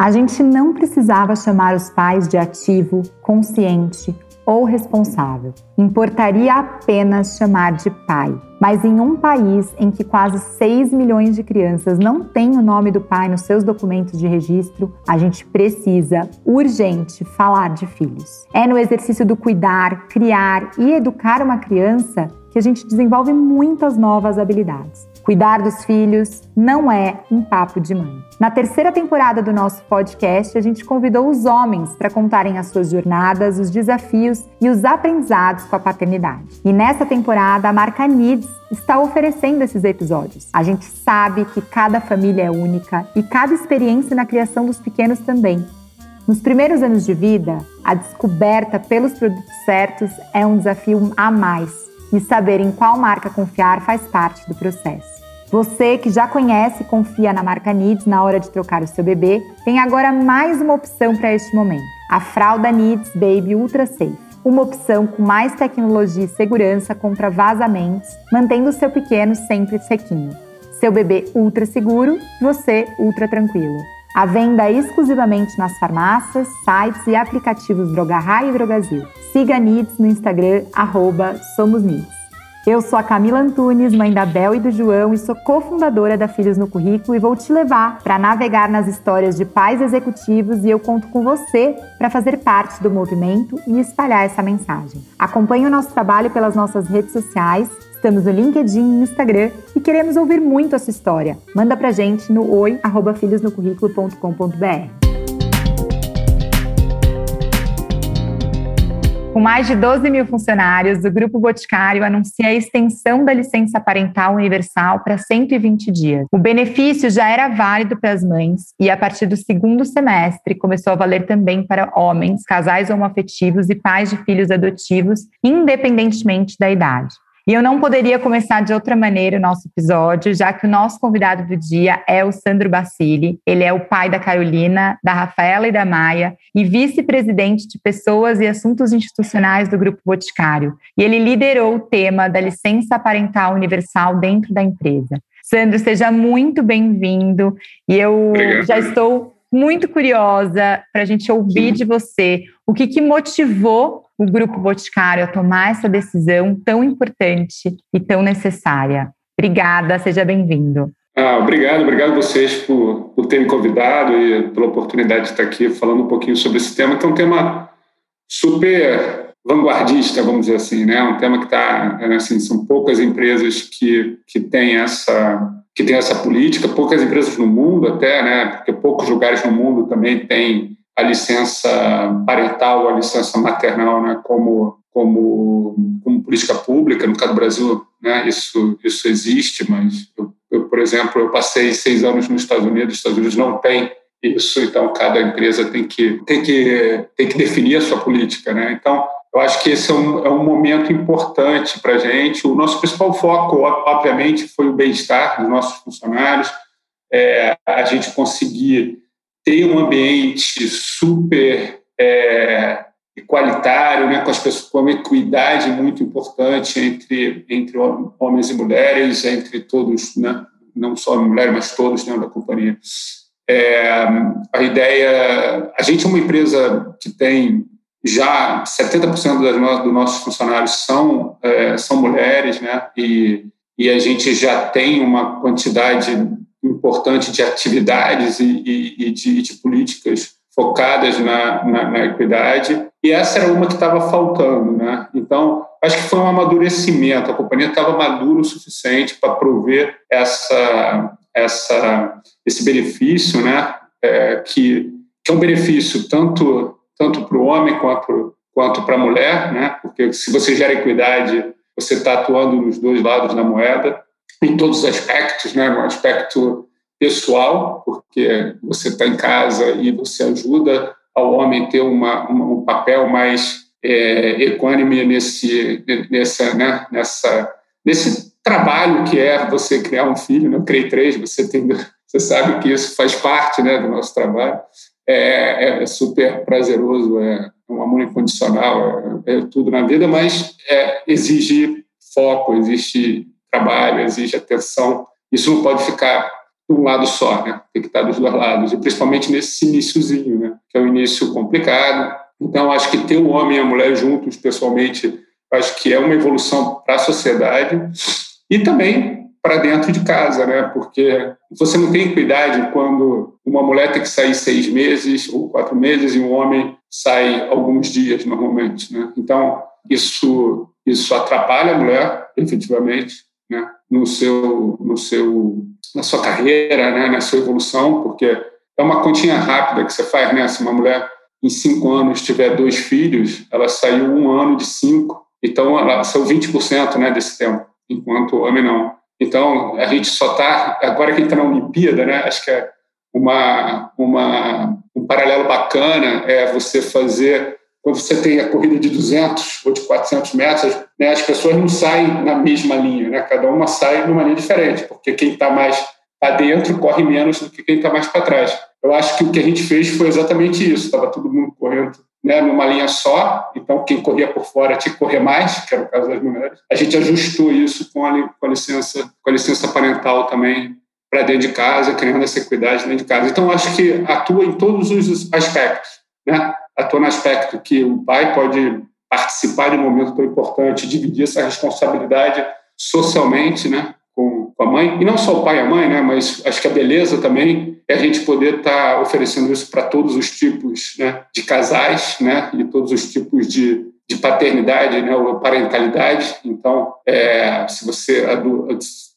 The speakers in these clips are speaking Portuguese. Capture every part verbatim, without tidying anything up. A gente não precisava chamar os pais de ativo, consciente ou responsável. Importaria apenas chamar de pai. Mas em um país em que quase seis milhões de crianças não têm o nome do pai nos seus documentos de registro, a gente precisa, urgente, falar de filhos. É no exercício do cuidar, criar e educar uma criança que a gente desenvolve muitas novas habilidades. Cuidar dos filhos não é um papo de mãe. Na terceira temporada do nosso podcast, a gente convidou os homens para contarem as suas jornadas, os desafios e os aprendizados com a paternidade. E nessa temporada, a marca Nids está oferecendo esses episódios. A gente sabe que cada família é única e cada experiência na criação dos pequenos também. Nos primeiros anos de vida, a descoberta pelos produtos certos é um desafio a mais e saber em qual marca confiar faz parte do processo. Você que já conhece e confia na marca Nids na hora de trocar o seu bebê, tem agora mais uma opção para este momento. A fralda Nids Baby Ultra Safe. Uma opção com mais tecnologia e segurança contra vazamentos, mantendo o seu pequeno sempre sequinho. Seu bebê ultra seguro, você ultra tranquilo. A venda exclusivamente nas farmácias, sites e aplicativos Droga Raia e Drogasil. Siga a Nids no Instagram, arroba somosnids. Eu sou a Camila Antunes, mãe da Bel e do João, e sou cofundadora da Filhos no Currículo e vou te levar para navegar nas histórias de pais executivos, e eu conto com você para fazer parte do movimento e espalhar essa mensagem. Acompanhe o nosso trabalho pelas nossas redes sociais, estamos no LinkedIn e no Instagram e queremos ouvir muito a sua história. Manda pra gente no oi arroba filhos no currículo ponto com ponto b r. Com mais de doze mil funcionários, o Grupo Boticário anuncia a extensão da licença parental universal para cento e vinte dias. O benefício já era válido para as mães e, a partir do segundo semestre, começou a valer também para homens, casais homoafetivos e pais de filhos adotivos, independentemente da idade. E eu não poderia começar de outra maneira o nosso episódio, já que o nosso convidado do dia é o Sandro Bacilli. Ele é o pai da Carolina, da Rafaela e da Maia e vice-presidente de Pessoas e Assuntos Institucionais do Grupo Boticário. E ele liderou o tema da licença parental universal dentro da empresa. Sandro, seja muito bem-vindo. E eu Obrigado. já estou muito curiosa para a gente ouvir de você o que, que motivou o Grupo Boticário a tomar essa decisão tão importante e tão necessária. Obrigada, seja bem-vindo. Ah, obrigado, obrigado a vocês por, por terem me convidado e pela oportunidade de estar aqui falando um pouquinho sobre esse tema, que é um tema super vanguardista, vamos dizer assim, né? Um tema que está, assim, são poucas empresas que, que têm essa... que tem essa política, poucas empresas no mundo até, né, porque poucos lugares no mundo também têm a licença parental, a licença maternal, né, como, como, como política pública. No caso do Brasil, né, isso, isso existe, mas eu, eu, por exemplo, eu passei seis anos nos Estados Unidos, os Estados Unidos não tem isso, então cada empresa tem que, tem que, tem que definir a sua política, né, então... Eu acho que esse é um, é um momento importante para a gente. O nosso principal foco, obviamente, foi o bem-estar dos nossos funcionários. É, a gente conseguir ter um ambiente super é, igualitário, né, com as pessoas, com uma equidade muito importante entre, entre homens e mulheres, entre todos, né, não só mulheres, mas todos dentro da companhia. É, a ideia... A gente é uma empresa que tem... Já setenta por cento das no, dos nossos funcionários são, é, são mulheres, né? E, e a gente já tem uma quantidade importante de atividades e, e, e de, de políticas focadas na, na, na equidade. E essa era uma que estava faltando, né? Então, acho que foi um amadurecimento. A companhia estava madura o suficiente para prover essa, essa, esse benefício, né? É, que, que é um benefício tanto... tanto para o homem quanto, quanto para a mulher, né? Porque se você gera equidade, você está atuando nos dois lados da moeda, em todos os aspectos, né? No aspecto pessoal, porque você está em casa e você ajuda ao homem ter uma, uma, um papel mais é, equânime nesse, nessa, né? nessa, nesse trabalho que é você criar um filho, né? Eu criei três, você, tem, você sabe que isso faz parte, né, do nosso trabalho. É, é super prazeroso, é um amor incondicional, é, é tudo na vida, mas é, exige foco, exige trabalho, exige atenção. Isso não pode ficar de um lado só, né? Tem que estar dos dois lados, e principalmente nesse iniciozinho, né? Que é um início complicado. Então, acho que ter o homem e a mulher juntos, pessoalmente, acho que é uma evolução para a sociedade e também para dentro de casa, né? Porque você não tem equidade quando uma mulher tem que sair seis meses ou quatro meses e um homem sai alguns dias, normalmente, né? Então, isso, isso atrapalha a mulher, efetivamente, né? No seu, no seu, na sua carreira, né? Na sua evolução, porque é uma continha rápida que você faz, né? Se uma mulher em cinco anos tiver dois filhos, ela saiu um ano de cinco, então ela saiu vinte por cento, né, desse tempo, enquanto o homem não. Então, a gente só está... Agora que a gente está na Olimpíada, né? Acho que é uma, uma, um paralelo bacana é você fazer... Quando você tem a corrida de duzentos ou de quatrocentos metros, né, as pessoas não saem na mesma linha, né? Cada uma sai de uma linha diferente, porque quem está mais para dentro corre menos do que quem está mais para trás. Eu acho que o que a gente fez foi exatamente isso. Estava todo mundo correndo, né, numa linha só, então quem corria por fora tinha que correr mais, que era o caso das mulheres. A gente ajustou isso com a, com a, licença, com a licença parental também para dentro de casa, criando essa equidade dentro de casa. Então, acho que atua em todos os aspectos, né? Atua no aspecto que o pai pode participar de um momento tão importante, dividir essa responsabilidade socialmente, né, com, com a mãe. E não só o pai e a mãe, né, mas acho que a beleza também é a gente poder estar tá oferecendo isso para todos os tipos, né, de casais, né, e todos os tipos de, de paternidade, né, ou parentalidade. Então, é, se você ado,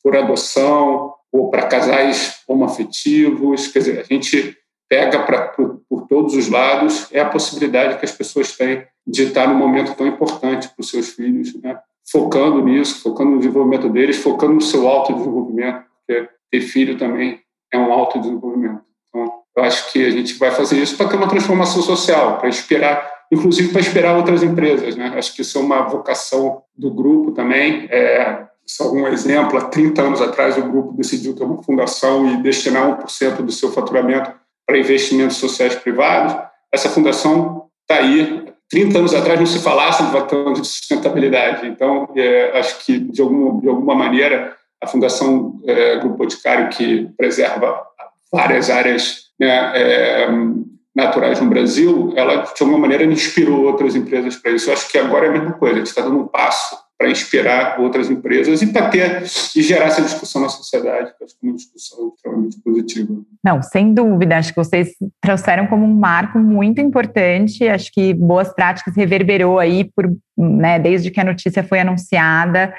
por adoção ou para casais homoafetivos, quer dizer, a gente... pega pra, por, por todos os lados, é a possibilidade que as pessoas têm de estar num momento tão importante para os seus filhos, né? Focando nisso, focando no desenvolvimento deles, focando no seu autodesenvolvimento, porque ter filho também é um autodesenvolvimento. Então, eu acho que a gente vai fazer isso para ter uma transformação social, para inspirar, inclusive para inspirar outras empresas, né? Acho que isso é uma vocação do grupo também. É, só um exemplo, há trinta anos atrás o grupo decidiu ter uma fundação e destinar um por cento do seu faturamento para investimentos sociais privados. Essa fundação está aí. trinta anos atrás não se falasse de sustentabilidade. Então, é, acho que, de, algum, de alguma maneira, a Fundação é, Grupo Boticário, que preserva várias áreas, né, é, naturais no Brasil, ela, de alguma maneira, inspirou outras empresas para isso. Eu acho que agora é a mesma coisa. A gente está dando um passo para inspirar outras empresas e para ter e gerar essa discussão na sociedade, que acho que é uma discussão extremamente positiva. Não, sem dúvida, acho que vocês trouxeram como um marco muito importante, acho que boas práticas reverberou aí, por, né, desde que a notícia foi anunciada,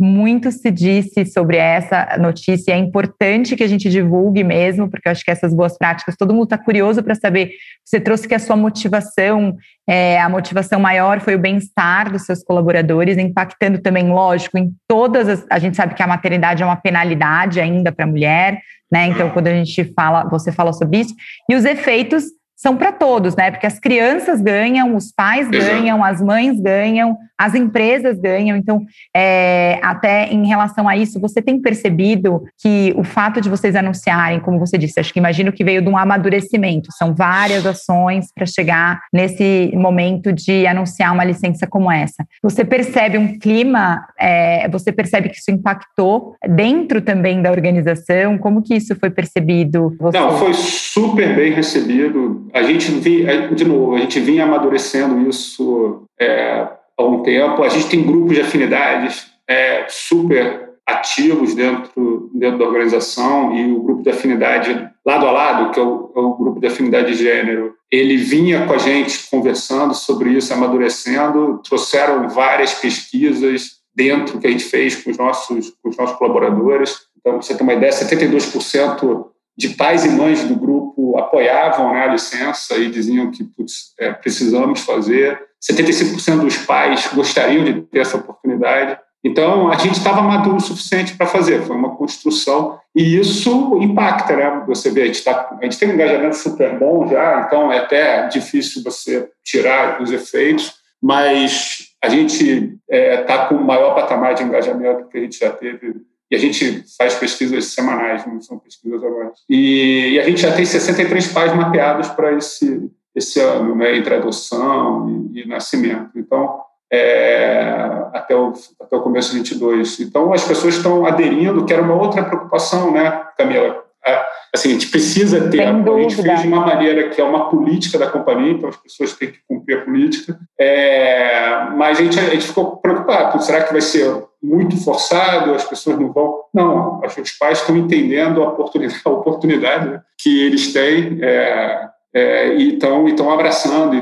muito se disse sobre essa notícia, é importante que a gente divulgue mesmo, porque eu acho que essas boas práticas, todo mundo está curioso para saber, você trouxe que a sua motivação, é, a motivação maior foi o bem-estar dos seus colaboradores, impactando também, lógico, em todas as, a gente sabe que a maternidade é uma penalidade ainda para a mulher, né, então quando a gente fala, você fala sobre isso, e os efeitos são para todos, né? Porque as crianças ganham, os pais ganham, as mães ganham, as empresas ganham. Então, é, até em relação a isso, você tem percebido que o fato de vocês anunciarem, como você disse, acho que imagino que veio de um amadurecimento. São várias ações para chegar nesse momento de anunciar uma licença como essa. Você percebe um clima, é, você percebe que isso impactou dentro também da organização? Como que isso foi percebido? Você... Não, foi super bem recebido. A gente vinha, de novo, a gente vinha amadurecendo isso é, há um tempo. A gente tem grupos de afinidades é, super ativos dentro, dentro da organização, e o grupo de afinidade lado a lado, que é o, é o grupo de afinidade de gênero, ele vinha com a gente conversando sobre isso, amadurecendo. Trouxeram várias pesquisas dentro que a gente fez com os nossos, com os nossos colaboradores. Então, pra você ter uma ideia, setenta e dois por cento de pais e mães do grupo apoiavam, né, a licença e diziam que putz, é, precisamos fazer. setenta e cinco por cento dos pais gostariam de ter essa oportunidade. Então, a gente estava maduro o suficiente para fazer. Foi uma construção. E isso impacta, né? Você vê, a gente, tá, a gente tem um engajamento super bom já, então é até difícil você tirar os efeitos, mas a gente está é, com o maior patamar de engajamento que a gente já teve. E a gente faz pesquisas semanais, não são pesquisas anuais. E, e a gente já tem sessenta e três pais mapeados para esse, esse ano, né, entre adoção e, e nascimento. Então, é, até, o, até o começo de vinte e dois. Então, as pessoas estão aderindo, que era uma outra preocupação, né, Camila? A, Assim, a gente precisa ter, a, a gente fez de uma maneira que é uma política da companhia, então as pessoas têm que cumprir a política, é, mas a gente, a gente ficou preocupado, será que vai ser muito forçado, as pessoas não vão... Não, acho que os pais estão entendendo a oportunidade, a oportunidade né, que eles têm é, é, e estão abraçando, e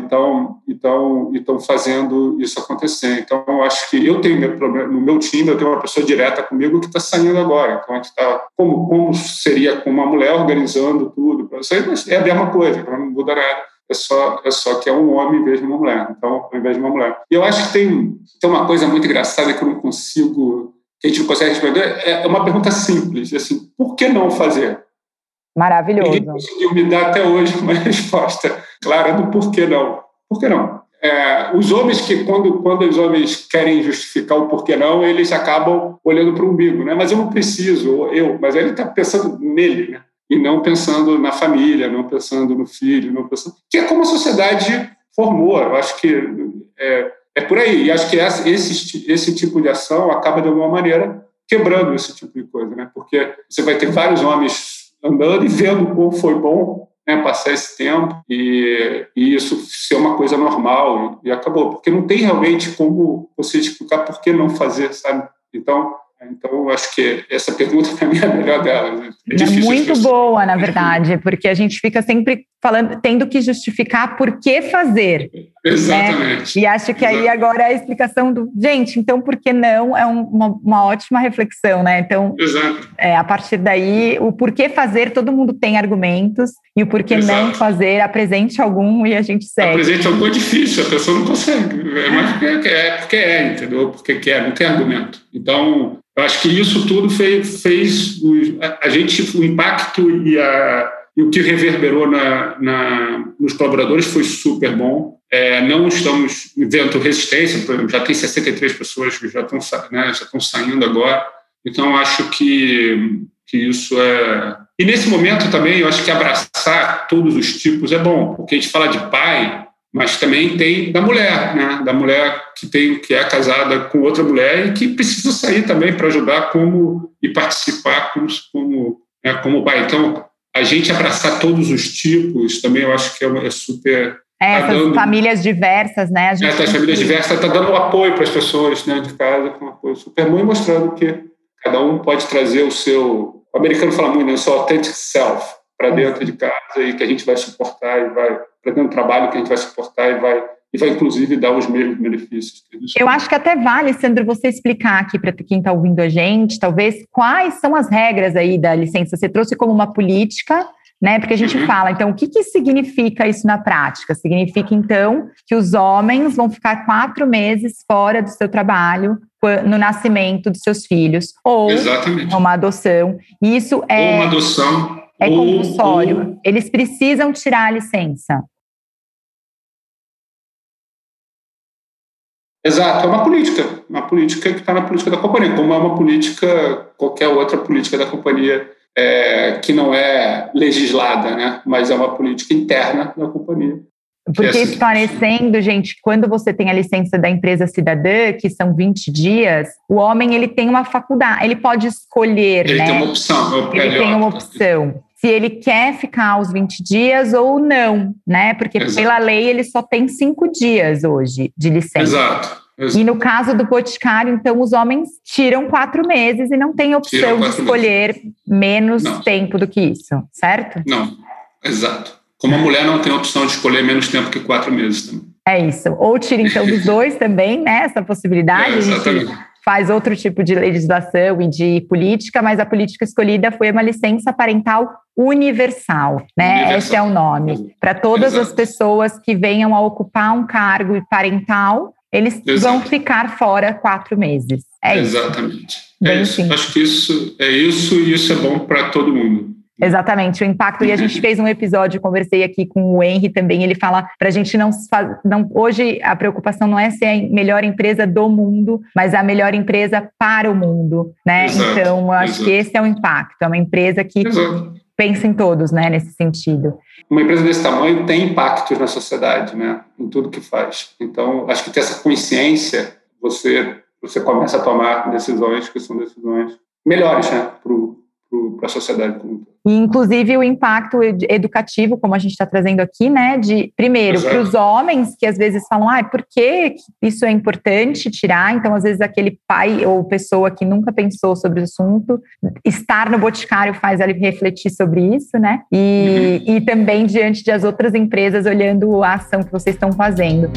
estão fazendo isso acontecer. Então, eu acho que eu tenho meu problema, no meu time, eu tenho uma pessoa direta comigo que está saindo agora. Então, a gente está... Como, como seria com uma mulher organizando tudo? Mas é a mesma coisa, não muda nada. É só, é só que é um homem em vez de uma mulher. Então, ao invés de uma mulher. E eu acho que tem, tem uma coisa muito engraçada que eu não consigo... que a gente não consegue responder. É uma pergunta simples. Assim, por que não fazer? Maravilhoso. Ninguém conseguiu me dar até hoje uma resposta clara do por que não. Por que não? É, os homens que, quando, quando os homens querem justificar o por que não, eles acabam olhando para o umbigo. Né? Mas eu não preciso. eu Mas aí ele está pensando nele, né? E não pensando na família, não pensando no filho, não pensando... que é como a sociedade formou, eu acho que é, é por aí, e acho que essa, esse, esse tipo de ação acaba, de alguma maneira, quebrando esse tipo de coisa, né? Porque você vai ter vários homens andando e vendo como foi bom, né, passar esse tempo, e, e isso ser uma coisa normal, e, e acabou, porque não tem realmente como você explicar por que não fazer, sabe? Então... Então, acho que essa pergunta para mim é a melhor delas. É, é muito boa, na verdade, porque a gente fica sempre falando, tendo que justificar por que fazer. Exatamente. Né? E acho que Exatamente. Aí agora é a explicação do... Gente, então por que não é um, uma, uma ótima reflexão, né? Então, é, a partir daí, o por que fazer, todo mundo tem argumentos, e o por que não fazer, apresente algum e a gente segue. Apresente algum é difícil, a pessoa não consegue. Mas porque é, porque é, entendeu? Porque quer, não tem argumento. Então... Eu acho que isso tudo fez, fez a gente, o impacto e, a, e o que reverberou na, na, nos colaboradores foi super bom. É, não estamos vendo resistência, por exemplo, já tem sessenta e três pessoas que já estão, né, já estão saindo agora. Então, acho que, que isso é... E nesse momento também, eu acho que abraçar todos os tipos é bom, porque a gente fala de pai, mas também tem da mulher, né? Da mulher que, tem, que é casada com outra mulher e que precisa sair também para ajudar como, e participar como, como, né, como pai. Então, a gente abraçar todos os tipos também, eu acho que é, é super... É, tá essas dando, famílias diversas, né? A gente essas famílias diversas está dando um apoio para as pessoas, né, de casa, com um apoio super bom, e mostrando que cada um pode trazer o seu... O americano fala muito, né? O seu authentic self para dentro de casa, e que a gente vai suportar e vai... para um trabalho que a gente vai suportar e vai, e vai inclusive, dar os mesmos benefícios. Eu acho que até vale, Sandro, você explicar aqui para quem está ouvindo a gente, talvez, quais são as regras aí da licença. Você trouxe como uma política, né? Porque a gente uhum. fala, então, o que, que significa isso na prática? Significa, então, que os homens vão ficar quatro meses fora do seu trabalho no nascimento dos seus filhos, ou Exatamente. Uma adoção. Isso é... Ou uma adoção. É ou, compulsório. Ou... Eles precisam tirar a licença. Exato, é uma política, uma política que está na política da companhia, como é uma política, qualquer outra política da companhia é, que não é legislada, né? Mas é uma política interna da companhia. Porque isso parecendo, gente, quando você tem a licença da empresa cidadã, que são vinte dias, o homem ele tem uma faculdade, ele pode escolher, ele né? tem uma opção. Ele, ele tem uma opção. Se ele quer ficar os vinte dias ou não, né? Porque Exato. Pela lei ele só tem cinco dias hoje de licença. Exato. Exato. E no caso do Boticário, então, os homens tiram quatro meses e não tem opção de escolher meses. menos não. tempo do que isso, certo? Não, exato. Como a mulher não tem a opção de escolher menos tempo que quatro meses também. É isso. Ou tira, então, dos dois também, né? Essa possibilidade. É, exatamente. Faz outro tipo de legislação e de política, mas a política escolhida foi uma licença parental universal, né? Universal. Esse é o nome. Para todas Exato. As pessoas que venham a ocupar um cargo parental, eles Exato. Vão ficar fora quatro meses. É Exatamente. Isso. É isso. Acho que isso é isso e isso é bom para todo mundo. Exatamente, o impacto, e a gente fez um episódio, conversei aqui com o Henry também, ele fala para a gente não, não... Hoje a preocupação não é ser a melhor empresa do mundo, mas a melhor empresa para o mundo, né? Exato, então, eu acho exato. Que esse é o impacto, é uma empresa que exato. Pensa em todos, né, nesse sentido. Uma empresa desse tamanho tem impactos na sociedade, né, em tudo que faz. Então, acho que ter essa consciência, você, você começa a tomar decisões que são decisões melhores, né, para o para a sociedade adulta. E, inclusive, o impacto ed- educativo, como a gente está trazendo aqui, né, de, primeiro, para os homens que às vezes falam, ah, por que isso é importante tirar? Então, às vezes, aquele pai ou pessoa que nunca pensou sobre o assunto, estar no Boticário faz ele refletir sobre isso, né? E, uhum. e também diante das outras empresas olhando a ação que vocês estão fazendo.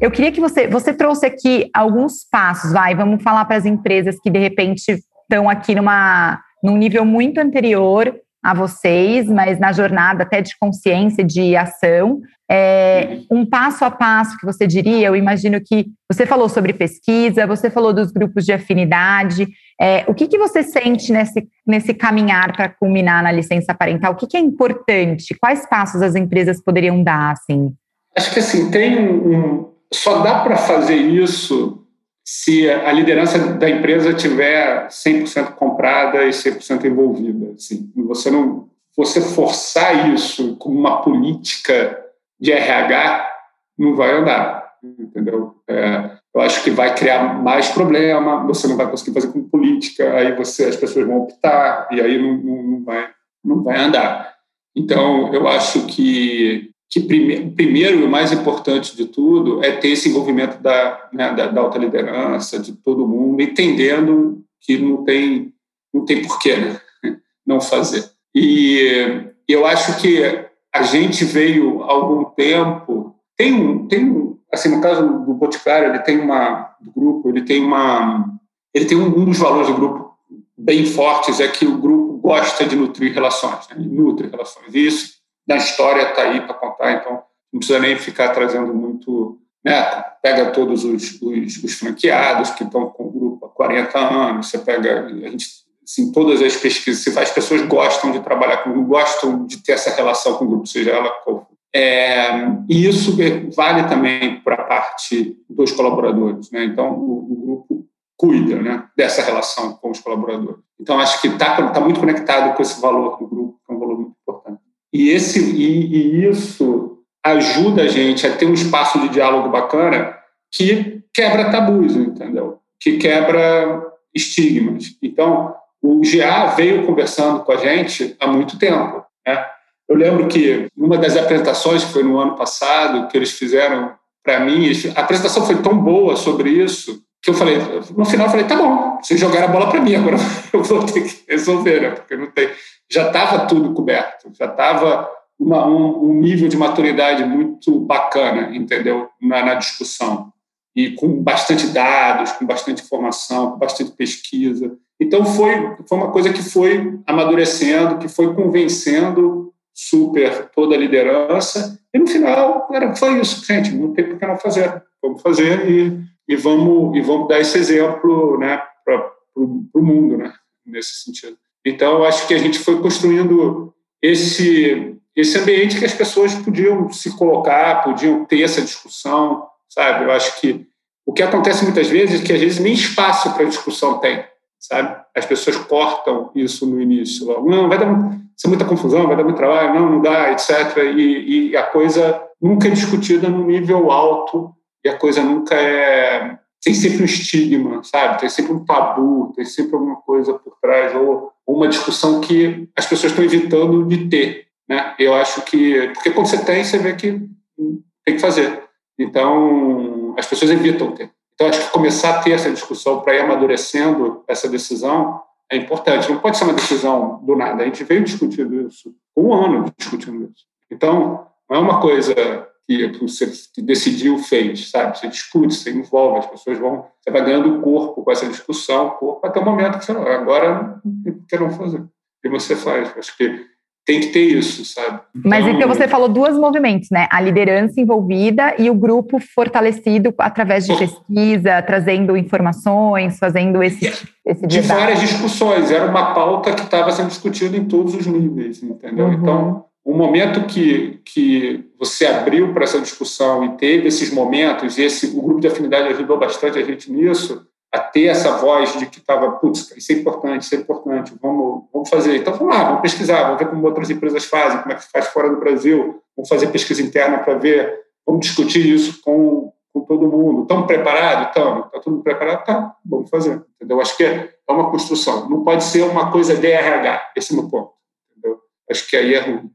Eu queria que você, você trouxe aqui alguns passos, vai, vamos falar para as empresas que de repente estão aqui numa, num nível muito anterior a vocês, mas na jornada até de consciência, de ação, é, um passo a passo que você diria. Eu imagino que você falou sobre pesquisa, você falou dos grupos de afinidade, é, o que, que você sente nesse, nesse caminhar para culminar na licença parental? O que, que é importante? Quais passos as empresas poderiam dar, assim? Acho que assim, tem um... um... Só dá para fazer isso se a liderança da empresa tiver cem por cento comprada e cem por cento envolvida. Assim. Você, não, você forçar isso como uma política de R H não vai andar, entendeu? É, eu acho que vai criar mais problema, você não vai conseguir fazer com política, aí você, as pessoas vão optar e aí não, não, não, vai, não vai andar. Então, eu acho que... que prime- primeiro e o mais importante de tudo é ter esse envolvimento da, né, da, da alta liderança, de todo mundo, entendendo que não tem, não tem porquê, né, não fazer. E eu acho que a gente veio há algum tempo... Tem um... Tem um assim, no caso do Boticário, ele tem uma... Do grupo, ele tem uma... Ele tem um, um dos valores do grupo bem fortes, é que o grupo gosta de nutrir relações, né, nutre relações. E isso... Na história está aí para contar, então não precisa nem ficar trazendo muito... Né? Pega todos os, os, os franqueados que estão com o grupo há quarenta anos, você pega... A gente, assim, todas as pesquisas, as pessoas gostam de trabalhar com o grupo, gostam de ter essa relação com o grupo, seja ela qual for. É, e isso vale também para a parte dos colaboradores. Né? Então, o, o grupo cuida, né, dessa relação com os colaboradores. Então, acho que está tá muito conectado com esse valor do grupo, que é um valor muito importante. E, esse, e, e isso ajuda a gente a ter um espaço de diálogo bacana que quebra tabus, entendeu? Que quebra estigmas. Então, o G A veio conversando com a gente há muito tempo, né? Eu lembro que numa das apresentações, que foi no ano passado, que eles fizeram para mim, a apresentação foi tão boa sobre isso que eu falei, no final eu falei, tá bom, vocês jogaram a bola para mim, agora eu vou ter que resolver, né? Porque não tem... Já estava tudo coberto, já estava um, um nível de maturidade muito bacana, entendeu? Na, na discussão. E com bastante dados, com bastante informação, com bastante pesquisa. Então, foi, foi uma coisa que foi amadurecendo, que foi convencendo super toda a liderança. E, no final, era, foi isso, gente, não tem por que não fazer. Vamos fazer e, e, vamos, e vamos dar esse exemplo, né, para o mundo, né, nesse sentido. Então, acho que a gente foi construindo esse, esse ambiente que as pessoas podiam se colocar, podiam ter essa discussão, sabe? Eu acho que o que acontece muitas vezes é que, às vezes, nem espaço para discussão tem, sabe? As pessoas cortam isso no início. Logo, não, vai dar isso é muita confusão, vai dar muito trabalho, não, não dá, etcétera. E, e a coisa nunca é discutida num nível alto e a coisa nunca é... Tem sempre um estigma, sabe? Tem sempre um tabu, tem sempre alguma coisa por trás, ou uma discussão que as pessoas estão evitando de ter, né? Eu acho que... Porque quando você tem, você vê que tem que fazer. Então, as pessoas evitam ter. Então, acho que começar a ter essa discussão para ir amadurecendo essa decisão é importante. Não pode ser uma decisão do nada. A gente veio discutindo isso, um ano discutindo isso. Então, não é uma coisa... que você decidiu, fez, sabe? Você discute, você envolve, as pessoas vão... Você vai ganhando o corpo com essa discussão, o corpo, até o momento que você não... Agora, o que eu não fazer? E você faz. Acho que tem que ter isso, sabe? Então... Mas então você falou dois movimentos, né? A liderança envolvida e o grupo fortalecido através de pesquisa, trazendo informações, fazendo esse... esse de várias discussões. Era uma pauta que estava sendo discutida em todos os níveis, entendeu? Uhum. Então... Um momento que, que você abriu para essa discussão e teve esses momentos, e esse, o grupo de afinidade ajudou bastante a gente nisso, a ter essa voz de que estava, putz, isso é importante, isso é importante, vamos, vamos fazer. Então, vamos lá, vamos pesquisar, vamos ver como outras empresas fazem, como é que faz fora do Brasil, vamos fazer pesquisa interna para ver, vamos discutir isso com, com como todo mundo. Estamos preparados? Estamos. Está todo mundo preparado? Tá, vamos fazer. Entendeu? Acho que é uma construção. Não pode ser uma coisa D R H. Esse é o meu ponto. Entendeu? Acho que aí é ruim.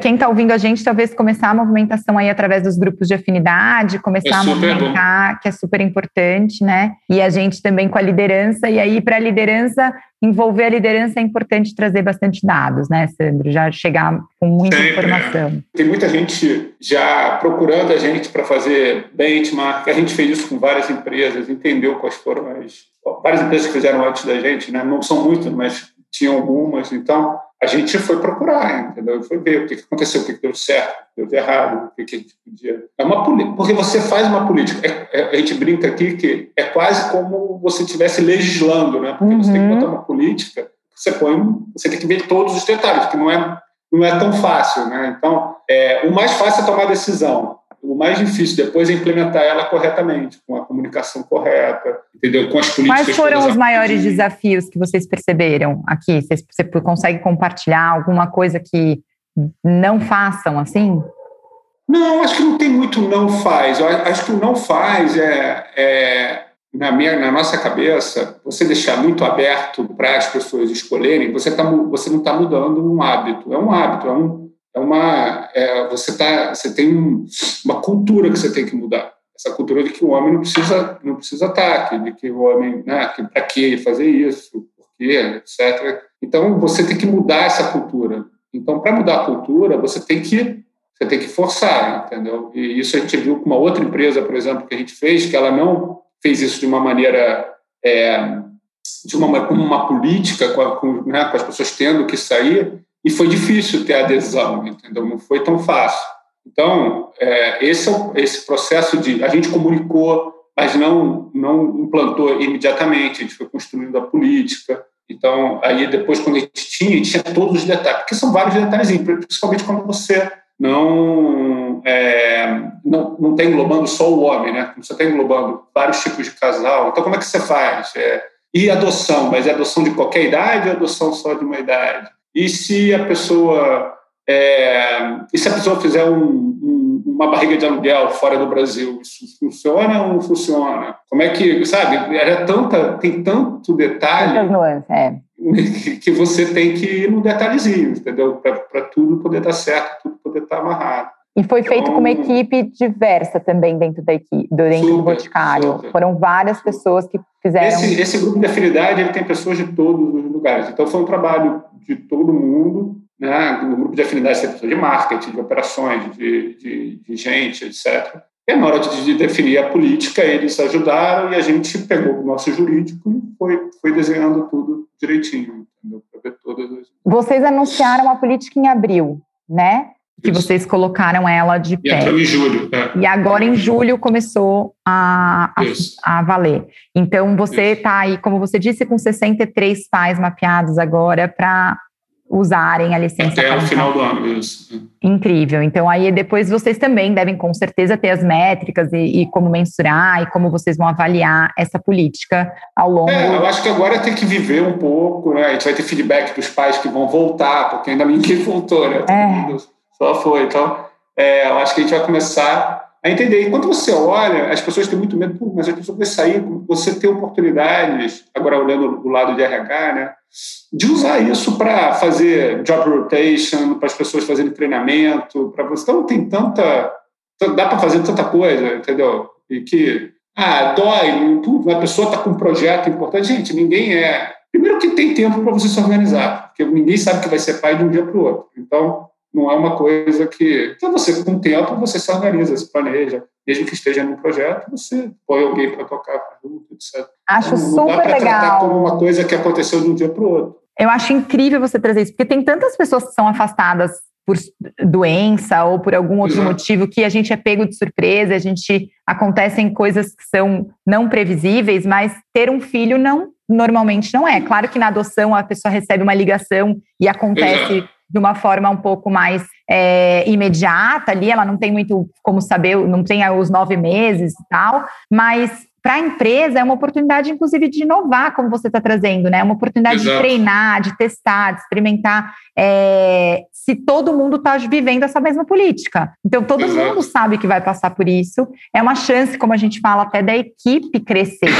Quem está ouvindo a gente, talvez começar a movimentação aí através dos grupos de afinidade, começar é a movimentar, bom. Que é super importante, né? E a gente também com a liderança. E aí, para a liderança, envolver a liderança é importante trazer bastante dados, né, Sandro? Já chegar com muita Sempre. Informação. Tem muita gente já procurando a gente para fazer benchmark. A gente fez isso com várias empresas, entendeu quais foram as... Várias empresas que fizeram antes da gente, né? Não são muitas, mas tinham algumas, então... A gente foi procurar, entendeu? Foi ver o que aconteceu, o que deu certo, o que deu de errado, o que a gente podia... É uma política, porque você faz uma política. É, é, a gente brinca aqui que é quase como você estivesse legislando, né? Porque uhum. você tem que botar uma política, você põe, você tem que ver todos os detalhes, que não é, não é tão fácil, né? Então, é, o mais fácil é tomar a decisão. O mais difícil depois é implementar ela corretamente, com a comunicação correta, entendeu? Com as políticas. Quais foram os maiores desafios que vocês perceberam aqui? Vocês, você consegue compartilhar alguma coisa que não façam assim? Não, acho que não tem muito não faz. Eu acho que o não faz é, é na, minha, na nossa cabeça, você deixar muito aberto para as pessoas escolherem, você, tá, você não está mudando um hábito. É um hábito, é um É uma, é, você, tá, você tem um, uma cultura que você tem que mudar. Essa cultura de que o homem não precisa, não precisa ataque, de que o homem, né, para que fazer isso, por quê, etcétera. Então, você tem que mudar essa cultura. Então, para mudar a cultura, você tem que, você tem que forçar, entendeu? E isso a gente viu com uma outra empresa, por exemplo, que a gente fez, que ela não fez isso de uma maneira... É, de uma, como uma política, com, a, com, né, com as pessoas tendo que sair... E foi difícil ter adesão, entendeu? Não foi tão fácil. Então, é, esse, esse processo de... A gente comunicou, mas não, não implantou imediatamente. A gente foi construindo a política. Então, aí depois, quando a gente tinha, a gente tinha todos os detalhes. Porque são vários detalhezinhos, principalmente quando você não, é, não, não está englobando só o homem, né? Você está englobando vários tipos de casal. Então, como é que você faz? É, e adoção? Mas é adoção de qualquer idade ou é adoção só de uma idade? E se a pessoa, é, e se a pessoa fizer um, um, uma barriga de aluguel fora do Brasil, isso funciona ou não funciona? Como é que, sabe, era tanta, tem tanto detalhe é. que você tem que ir no detalhezinho, entendeu? Para tudo poder dar certo, tudo poder estar amarrado. E foi feito então, com uma equipe diversa também dentro da equipe, dentro super, do Boticário. Super. Foram várias pessoas que fizeram... Esse, esse grupo de afinidade, ele tem pessoas de todos os lugares. Então, foi um trabalho de todo mundo, né? No grupo de afinidade, tem pessoas de marketing, de operações, de, de, de gente, etcétera. E na hora de, de definir a política, eles ajudaram e a gente pegou o nosso jurídico e foi, foi desenhando tudo direitinho. Entendeu? Pra ver todas as... Vocês anunciaram a política em abril, né? Que vocês colocaram ela de pé. E entrou em julho. É. E agora em julho começou a, a, a valer. Então você está aí, como você disse, com sessenta e três pais mapeados agora para usarem a licença. Até o final do ano, isso. Incrível. Então aí depois vocês também devem com certeza ter as métricas e, e como mensurar e como vocês vão avaliar essa política ao longo... É, eu acho que agora tem que viver um pouco, né? A gente vai ter feedback dos pais que vão voltar, porque ainda ninguém voltou, né? É. Só foi. Então, é, eu acho que a gente vai começar a entender. E quando você olha, as pessoas têm muito medo, mas a pessoa vai sair, você tem oportunidades, agora olhando do lado de R H, né, de usar isso para fazer job rotation, para as pessoas fazerem treinamento, para você. Então, tem tanta... Dá para fazer tanta coisa, entendeu? E que, ah, dói, tudo, a pessoa está com um projeto importante. Gente, ninguém é... Primeiro que tem tempo para você se organizar, porque ninguém sabe que vai ser pai de um dia para o outro. Então... Não é uma coisa que... Então, você, com o tempo, você se organiza, se planeja. Mesmo que esteja num projeto, você põe alguém para tocar junto, etcétera. Acho então, super legal. Não dá para tratar como uma coisa que aconteceu de um dia para o outro. Eu acho incrível você trazer isso, porque tem tantas pessoas que são afastadas por doença ou por algum outro Exato. Motivo que a gente é pego de surpresa, a gente... Acontecem coisas que são não previsíveis, mas ter um filho não, normalmente não é. Claro que na adoção a pessoa recebe uma ligação e acontece... Exato. De uma forma um pouco mais é, imediata ali, ela não tem muito como saber, não tem os nove meses e tal, mas para a empresa é uma oportunidade, inclusive, de inovar, como você está trazendo, né? É uma oportunidade Exato. De treinar, de testar, de experimentar, é, se todo mundo está vivendo essa mesma política. Então, todo Exato. Mundo sabe que vai passar por isso. É uma chance, como a gente fala, até da equipe crescer.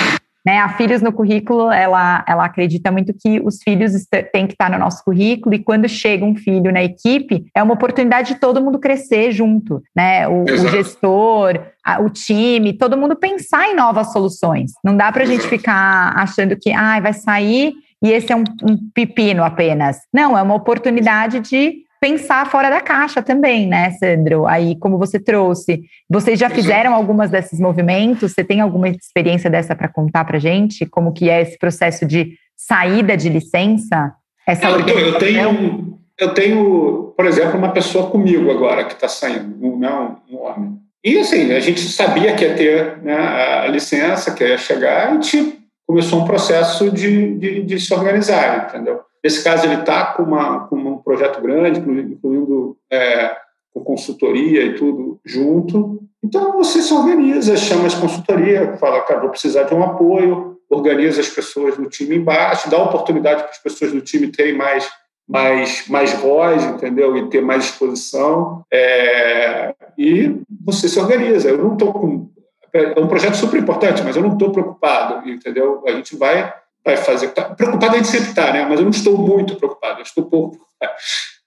Né? A Filhos no Currículo, ela, ela acredita muito que os filhos têm que estar no nosso currículo, e quando chega um filho na equipe, é uma oportunidade de todo mundo crescer junto, né? O, o gestor... o time, todo mundo pensar em novas soluções. Não dá para a gente ficar achando que ah, vai sair e esse é um, um pepino apenas. Não, é uma oportunidade de pensar fora da caixa também, né, Sandro? Aí, como você trouxe, vocês já fizeram algumas desses movimentos? Você tem alguma experiência dessa para contar para a gente? Como que é esse processo de saída de licença? Essa eu, eu, tenho, eu tenho, por exemplo, uma pessoa comigo agora que está saindo, um, não, um homem. E assim, a gente sabia que ia ter, né, a licença, que ia chegar, e tipo, começou um processo de, de, de se organizar, entendeu? Nesse caso, ele está com, uma, com um projeto grande, incluindo é, com consultoria e tudo junto. Então, você se organiza, chama as consultoria, fala, cara, vou precisar de um apoio, organiza as pessoas do time embaixo, dá oportunidade para as pessoas do time terem mais, mais, mais voz, entendeu? E ter mais exposição. É... E você se organiza. Eu não estou com... É um projeto super importante, mas eu não estou preocupado, entendeu? A gente vai, vai fazer... Preocupado a gente sempre está, né? Mas eu não estou muito preocupado, eu estou pouco preocupado,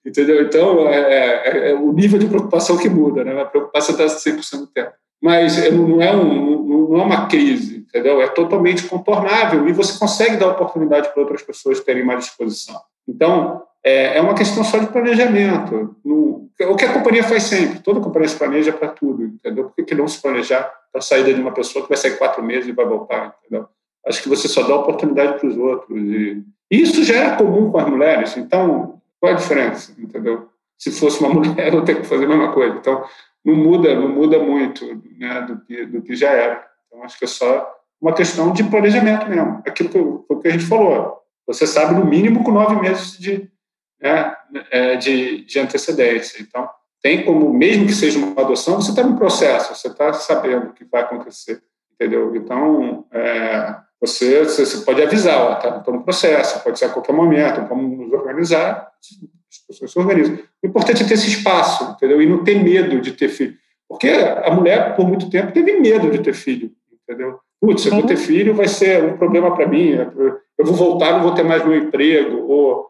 entendeu? Então, é, é, é o nível de preocupação que muda, né? A preocupação está cem por cento do tempo. Mas não é, um, não é uma crise, entendeu? É totalmente contornável e você consegue dar oportunidade para outras pessoas terem mais disposição. Então... É uma questão só de planejamento. O que a companhia faz sempre. Toda companhia se planeja para tudo, entendeu? Por que, que não se planejar para a saída de uma pessoa que vai sair quatro meses e vai voltar, entendeu? Acho que você só dá oportunidade para os outros. E isso já era comum com as mulheres. Então, qual a diferença, entendeu? Se fosse uma mulher, eu teria que fazer a mesma coisa. Então, não muda, não muda muito, né, do que, do que já era. Então, acho que é só uma questão de planejamento mesmo. Aquilo que, eu, que a gente falou. Você sabe, no mínimo, com nove meses de... É, de, de antecedência. Então, tem como, mesmo que seja uma adoção, você está no processo, você está sabendo o que vai acontecer, entendeu? Então, é, você, você pode avisar, está no processo, pode ser a qualquer momento, vamos nos organizar, as pessoas se organizam. O importante é ter esse espaço, entendeu? E não ter medo de ter filho. Porque a mulher, por muito tempo, teve medo de ter filho, entendeu? Putz, se eu vou ter filho, vai ser um problema para mim, eu vou voltar, não vou ter mais meu emprego, ou...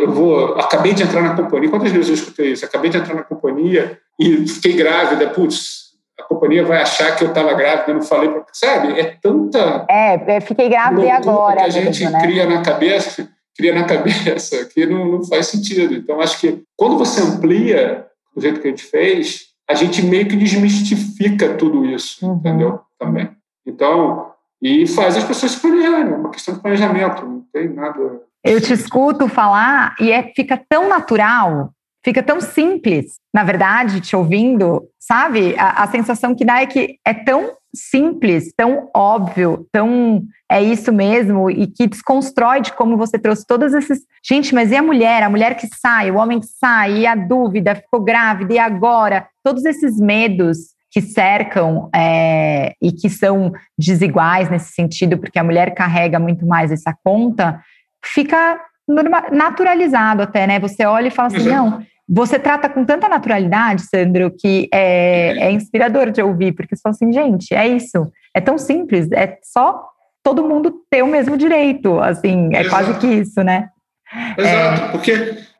eu vou, acabei de entrar na companhia, quantas vezes eu escutei isso? Acabei de entrar na companhia e fiquei grávida, putz, a companhia vai achar que eu estava grávida, eu não falei, pra... sabe? É tanta... É, eu fiquei grávida e agora. Que a gente mesmo, né? cria na cabeça, cria na cabeça, que não, não faz sentido. Então, acho que quando você amplia do jeito que a gente fez, a gente meio que desmistifica tudo isso, uhum. entendeu? Também. Então, e faz as pessoas se planejarem, é uma questão de planejamento, não tem nada... Eu te escuto falar e é, fica tão natural, fica tão simples. Na verdade, te ouvindo, sabe? A, a sensação que dá é que é tão simples, tão óbvio, tão... É isso mesmo, e que desconstrói de como você trouxe todas essas... Gente, mas e a mulher? A mulher que sai, o homem que sai, e a dúvida, ficou grávida, e agora? Todos esses medos... que cercam é, e que são desiguais nesse sentido, porque a mulher carrega muito mais essa conta, fica normal, naturalizado até, né? Você olha e fala assim, uhum. não, você trata com tanta naturalidade, Sandro, que é, é inspirador de ouvir, porque você fala assim, gente, é isso, é tão simples, é só todo mundo ter o mesmo direito, assim, é Exato. Quase que isso, né? Exato, é, porque...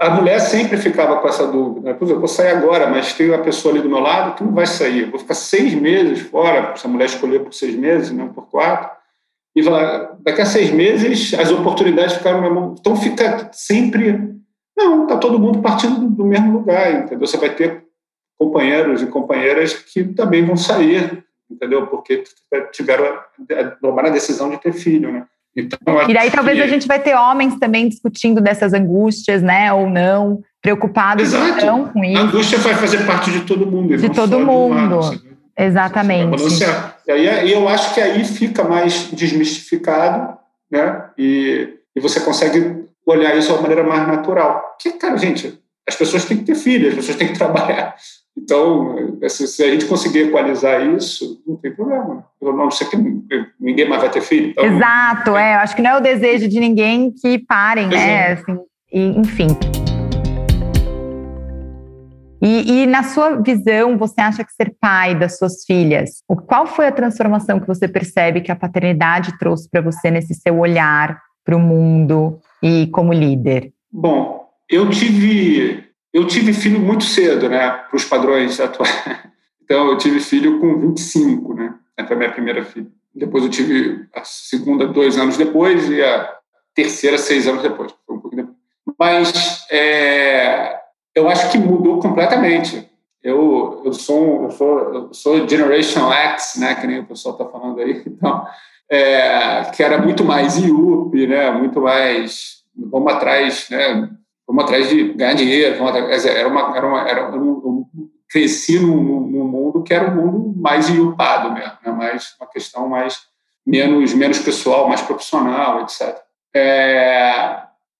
A mulher sempre ficava com essa dúvida. Né? Eu vou sair agora, mas tem uma pessoa ali do meu lado que não vai sair. Eu vou ficar seis meses fora, se a mulher escolher por seis meses, não por quatro. E lá, daqui a seis meses, as oportunidades ficaram na mão. Então, fica sempre... Não, está todo mundo partindo do mesmo lugar, entendeu? Você vai ter companheiros e companheiras que também vão sair, entendeu? Porque tiveram tomar a decisão de ter filho, né? Então, e daí talvez a gente vai ter homens também discutindo dessas angústias, né, ou não, preocupados então com isso. A angústia vai fazer parte de todo mundo. De todo mundo, exatamente. E aí, eu acho que aí fica mais desmistificado, né, e, e você consegue olhar isso de uma maneira mais natural. Porque, cara, gente, as pessoas têm que ter filhas, as pessoas têm que trabalhar. Então, se a gente conseguir equalizar isso, não tem problema. Eu não sei que ninguém mais vai ter filho. Então... Exato, é. Eu acho que não é o desejo de ninguém que parem, né? Assim, enfim. E, e na sua visão, você acha que ser pai das suas filhas, qual foi a transformação que você percebe que a paternidade trouxe para você nesse seu olhar para o mundo e como líder? Bom, eu tive... Eu tive filho muito cedo, né, para os padrões atuais. Então, eu tive filho com vinte e cinco, né, foi a minha primeira filha. Depois eu tive a segunda dois anos depois e a terceira seis anos depois. Foi um pouco depois. Mas é, eu acho que mudou completamente. Eu, eu, sou, eu, sou, eu sou Generation X, né, que nem o pessoal está falando aí. Então, é, que era muito mais I U P, né, muito mais... Vamos atrás, né... Vamos atrás de ganhar dinheiro. Atrás, era uma, era uma, era, eu cresci num, num mundo que era um mundo mais iupado mesmo, né? Mais, uma questão mais, menos, menos pessoal, mais profissional, etcétera. É,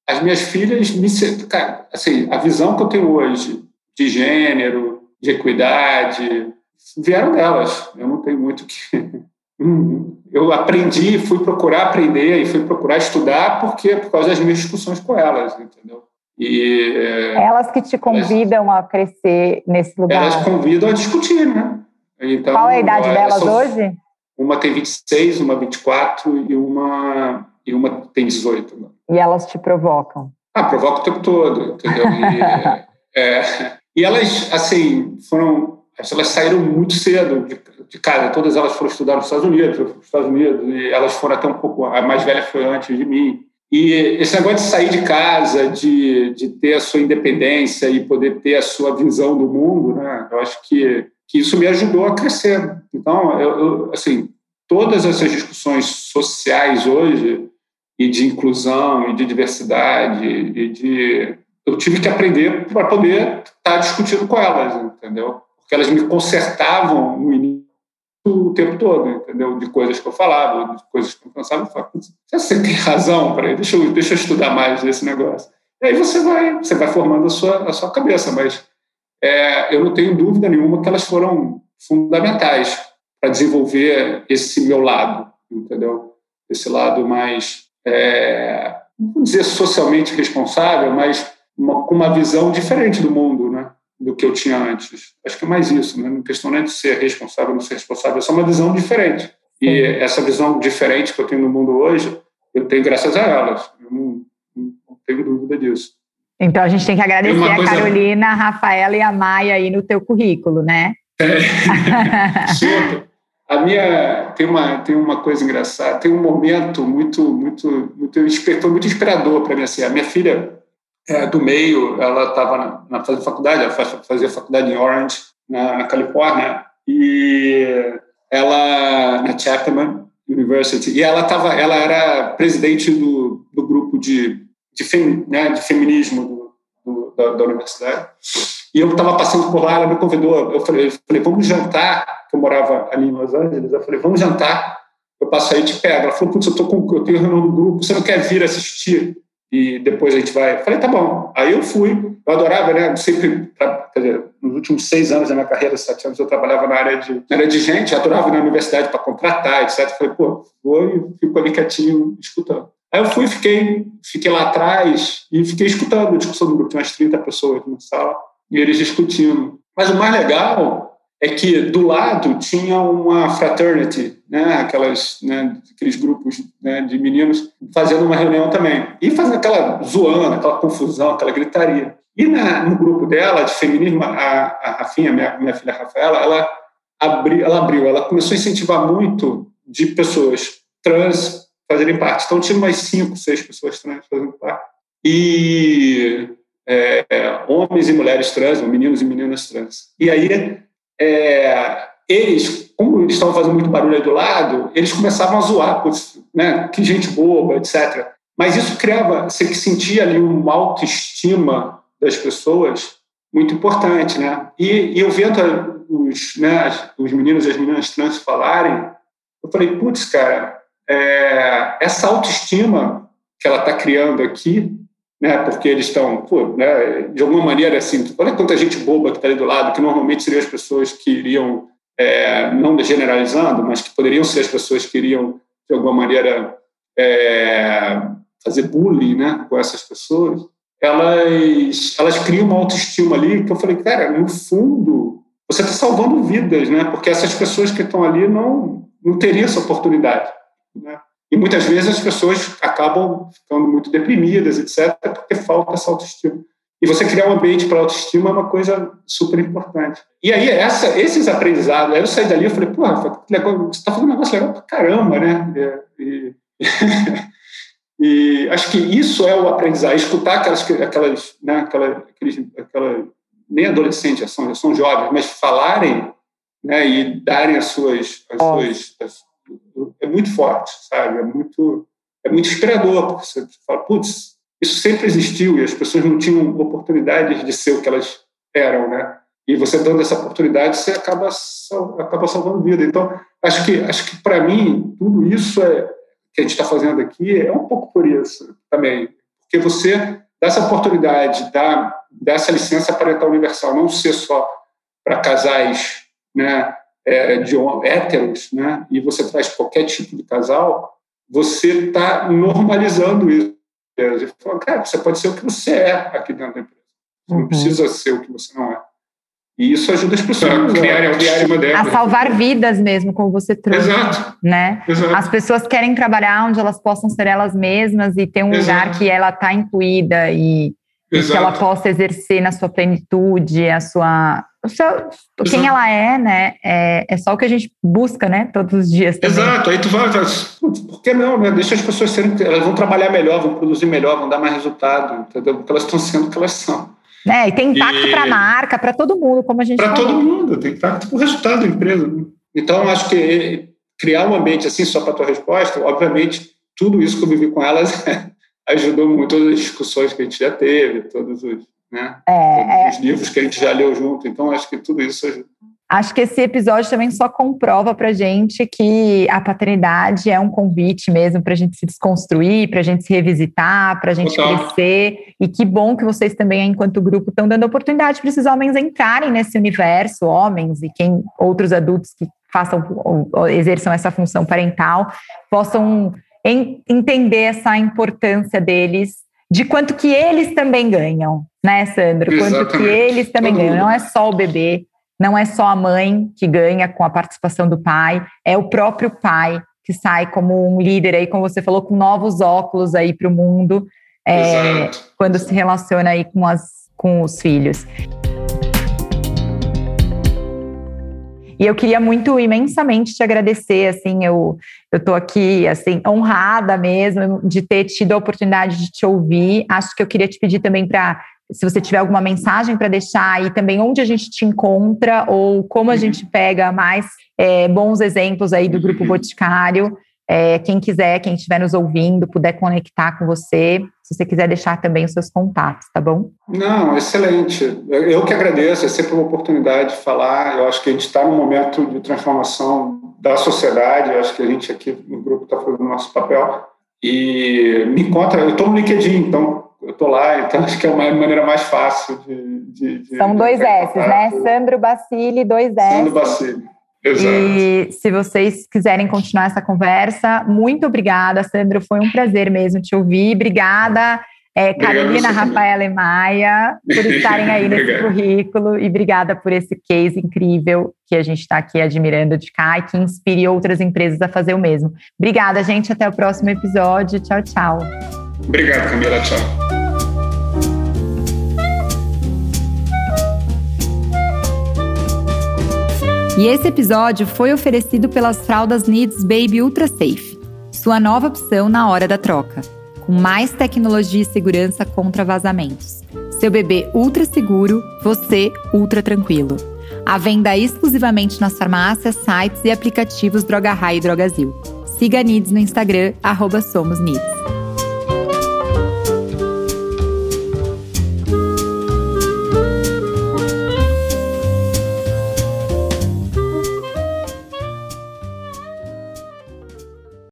as minhas filhas, me, cara, assim, a visão que eu tenho hoje de gênero, de equidade, vieram delas. Eu não tenho muito que... Eu aprendi, fui procurar aprender e fui procurar estudar porque, por causa das minhas discussões com elas, entendeu? E, é, elas que te convidam elas, a crescer nesse lugar. Elas convidam a discutir, né? Então, qual é a idade delas são, hoje? Uma tem vinte e seis, uma vinte e quatro e uma, e uma tem dezoito. E elas te provocam? Ah, provocam o tempo todo, entendeu? E, é, e elas, assim, foram... Elas saíram muito cedo de, de casa. Todas elas foram estudar nos Estados Unidos. Nos Estados Unidos e elas foram até um pouco... A mais velha foi antes de mim. E esse negócio de sair de casa, de, de ter a sua independência e poder ter a sua visão do mundo, né? Eu acho que, que isso me ajudou a crescer. Então, eu, eu, assim, todas essas discussões sociais hoje, e de inclusão, e de diversidade, e de... Eu tive que aprender para poder estar discutindo com elas, entendeu? Porque elas me consertavam no início, o tempo todo, entendeu? De coisas que eu falava, de coisas que eu pensava, eu falava, você tem razão, peraí, deixa eu, deixa eu estudar mais desse negócio. E aí você vai, você vai formando a sua, a sua cabeça, mas é, eu não tenho dúvida nenhuma que elas foram fundamentais para desenvolver esse meu lado, entendeu? Esse lado mais, é, não vou dizer socialmente responsável, mas uma, com uma visão diferente do mundo, né? Do que eu tinha antes. Acho que é mais isso, né? A questão não é de ser responsável ou não ser responsável, é só uma visão diferente. E essa visão diferente que eu tenho no mundo hoje, eu tenho graças a elas. Eu não, não, não tenho dúvida disso. Então a gente tem que agradecer tem a Carolina, a Rafaela e a Maia aí no teu currículo, né? É. A minha... Tem uma, tem uma coisa engraçada, tem um momento muito, muito, muito, muito inspirador para mim, assim. A minha filha... É, do meio, ela estava na, na fazia faculdade, ela faz, fazia faculdade em Orange, na, na Califórnia, e ela, na Chapman University, e ela, tava, ela era presidente do, do grupo de, de, fem, né, de feminismo do, do, da, da universidade, e eu estava passando por lá, ela me convidou, eu falei, eu falei, vamos jantar, que eu morava ali em Los Angeles, eu falei, vamos jantar, eu passo aí e te pego. Ela falou, putz, eu, tô com, eu tenho reunião do grupo, você não quer vir assistir? E depois a gente vai... Falei, tá bom. Aí eu fui. Eu adorava, né? Sempre, quer dizer, nos últimos seis anos da minha carreira, sete anos, eu trabalhava na área de, na área de gente, adorava ir na universidade para contratar, etcétera. Falei, pô, vou e fico ali quietinho, escutando. Aí eu fui e fiquei, fiquei lá atrás e fiquei escutando a discussão do grupo. Tinha umas trinta pessoas na sala e eles discutindo. Mas o mais legal é que do lado tinha uma fraternity, né, aquelas, né, aqueles grupos, né, de meninos fazendo uma reunião também. E fazendo aquela zoando, aquela confusão, aquela gritaria. E na, no grupo dela, de feminismo, a, a Rafinha, minha, minha filha Rafaela, ela, abri, ela abriu, ela começou a incentivar muito de pessoas trans fazerem parte. Então, tinha mais cinco, seis pessoas trans fazendo parte. E é, homens e mulheres trans, meninos e meninas trans. E aí, é, eles... Como eles estavam fazendo muito barulho aí do lado, eles começavam a zoar, né? Que gente boba, etcétera. Mas isso criava, você que sentia ali uma autoestima das pessoas muito importante, né? E, e eu vendo os, né, os meninos e as meninas trans falarem, eu falei, putz, cara, é, essa autoestima que ela está criando aqui né? Porque eles estão, pô, né? de alguma maneira, assim, olha quanta gente boba que está ali do lado, que normalmente seriam as pessoas que iriam, é, não generalizando, mas que poderiam ser as pessoas que iriam, de alguma maneira, é, fazer bullying, né? com essas pessoas. Elas, elas criam uma autoestima ali que eu falei, cara, no fundo, você está salvando vidas, né? Porque essas pessoas que estão ali não, não teriam essa oportunidade, né? E muitas vezes as pessoas acabam ficando muito deprimidas, etcétera, porque falta essa autoestima. E você criar um ambiente para autoestima é uma coisa super importante. E aí, essa, esses aprendizados, aí eu saí dali e falei, pô, Rafa, você está fazendo um negócio legal pra caramba, né? E, e, e acho que isso é o aprendizado, escutar aquelas, aquelas, né, aquelas, aqueles, aquelas nem adolescentes, já são, já são jovens, mas falarem, né, e darem as suas... As oh. suas as, é muito forte, sabe? É muito, é muito inspirador, porque você fala, putz, isso sempre existiu e as pessoas não tinham oportunidades de ser o que elas eram, né? E você dando essa oportunidade, você acaba, sal, acaba salvando vida. Então, acho que, acho que para mim, tudo isso é, que a gente está fazendo aqui é um pouco por isso também. Porque você dá essa oportunidade, dá, dá essa licença parental universal, não ser só para casais, né? É, de héteros, né? E você traz qualquer tipo de casal, você está normalizando isso. Você fala, cara, você pode ser o que você é aqui dentro da empresa. Você uhum. não precisa ser o que você não é. E isso ajuda as pessoas a criarem a autoestima delas. A salvar vidas mesmo, como você trouxe. Exato. Né? Exato. As pessoas querem trabalhar onde elas possam ser elas mesmas e ter um Exato. lugar que ela está incluída e, e que ela possa exercer na sua plenitude, a sua... Seu, quem ela é, né? É, é só o que a gente busca, né? Todos os dias. Também. Exato. Aí tu vai, vai por que não, né? Deixa as pessoas serem, elas vão trabalhar melhor, vão produzir melhor, vão dar mais resultado, entendeu? Porque elas estão sendo o que elas são. É, e tem impacto para a marca, para todo mundo, como a gente Para todo mundo, tem impacto para o resultado da empresa. Então, acho que criar um ambiente assim, só para a tua resposta, obviamente, tudo isso que eu vivi com elas ajudou muito, todas as discussões que a gente já teve, todos os. Né? É, os livros que a gente já leu junto, então acho que tudo isso ajuda. Acho que esse episódio também só comprova pra gente que a paternidade é um convite mesmo pra gente se desconstruir, pra gente se revisitar, pra gente Total. crescer, e que bom que vocês também, enquanto grupo, estão dando oportunidade para esses homens entrarem nesse universo, homens e quem outros adultos que façam ou, ou exerçam essa função parental possam en- entender essa importância deles, de quanto que eles também ganham, né, Sandro? Exatamente. Quanto que eles também Todo ganham. Mundo. Não é só o bebê, não é só a mãe que ganha com a participação do pai, é o próprio pai que sai como um líder aí, como você falou, com novos óculos aí para o mundo, é, quando se relaciona aí com, as, com os filhos. E eu queria muito, imensamente, te agradecer, assim, eu estou aqui, assim, honrada mesmo de ter tido a oportunidade de te ouvir. Acho que eu queria te pedir também para, se você tiver alguma mensagem para deixar aí também, onde a gente te encontra ou como a gente pega mais é, bons exemplos aí do Grupo Boticário. É, quem quiser, quem estiver nos ouvindo, puder conectar com você, se você quiser deixar também os seus contatos, tá bom? Não, excelente. Eu que agradeço, é sempre uma oportunidade de falar. Eu acho que a gente está num momento de transformação da sociedade, eu acho que a gente aqui no grupo está fazendo o nosso papel. E me encontra, eu estou no LinkedIn, então eu estou lá, então acho que é uma maneira mais fácil de... de, de São dois S, né? Sandro Bacilli, dois S. Sandro Bacilli. Exato. E se vocês quiserem continuar essa conversa, muito obrigada, Sandro, foi um prazer mesmo te ouvir, obrigada é, Carolina, Rafaela e Maia por estarem aí nesse currículo, e obrigada por esse case incrível que a gente está aqui admirando de cá e que inspire outras empresas a fazer o mesmo. Obrigada, gente, até o próximo episódio, tchau, tchau. Obrigado, Camila, tchau. E esse episódio foi oferecido pelas fraldas Nids Baby Ultra Safe, sua nova opção na hora da troca, com mais tecnologia e segurança contra vazamentos. Seu bebê ultra seguro, você ultra tranquilo. À venda exclusivamente nas farmácias, sites e aplicativos Droga Raia e Drogasil. Siga a Nids no Instagram, arroba somos Nids.